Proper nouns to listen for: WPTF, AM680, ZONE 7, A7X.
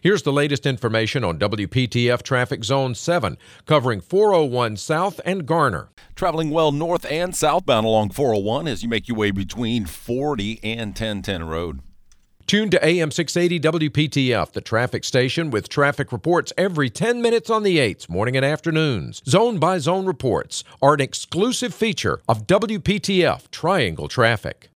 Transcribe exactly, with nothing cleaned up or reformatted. Here's the latest information on W P T F Traffic Zone seven, covering four oh one South and Garner. Traveling well north and southbound along four oh one as you make your way between forty and ten ten Road. Tune to A M six eighty W P T F, the traffic station, with traffic reports every ten minutes on the eights, morning and afternoons. Zone-by-zone reports are an exclusive feature of W P T F Triangle Traffic.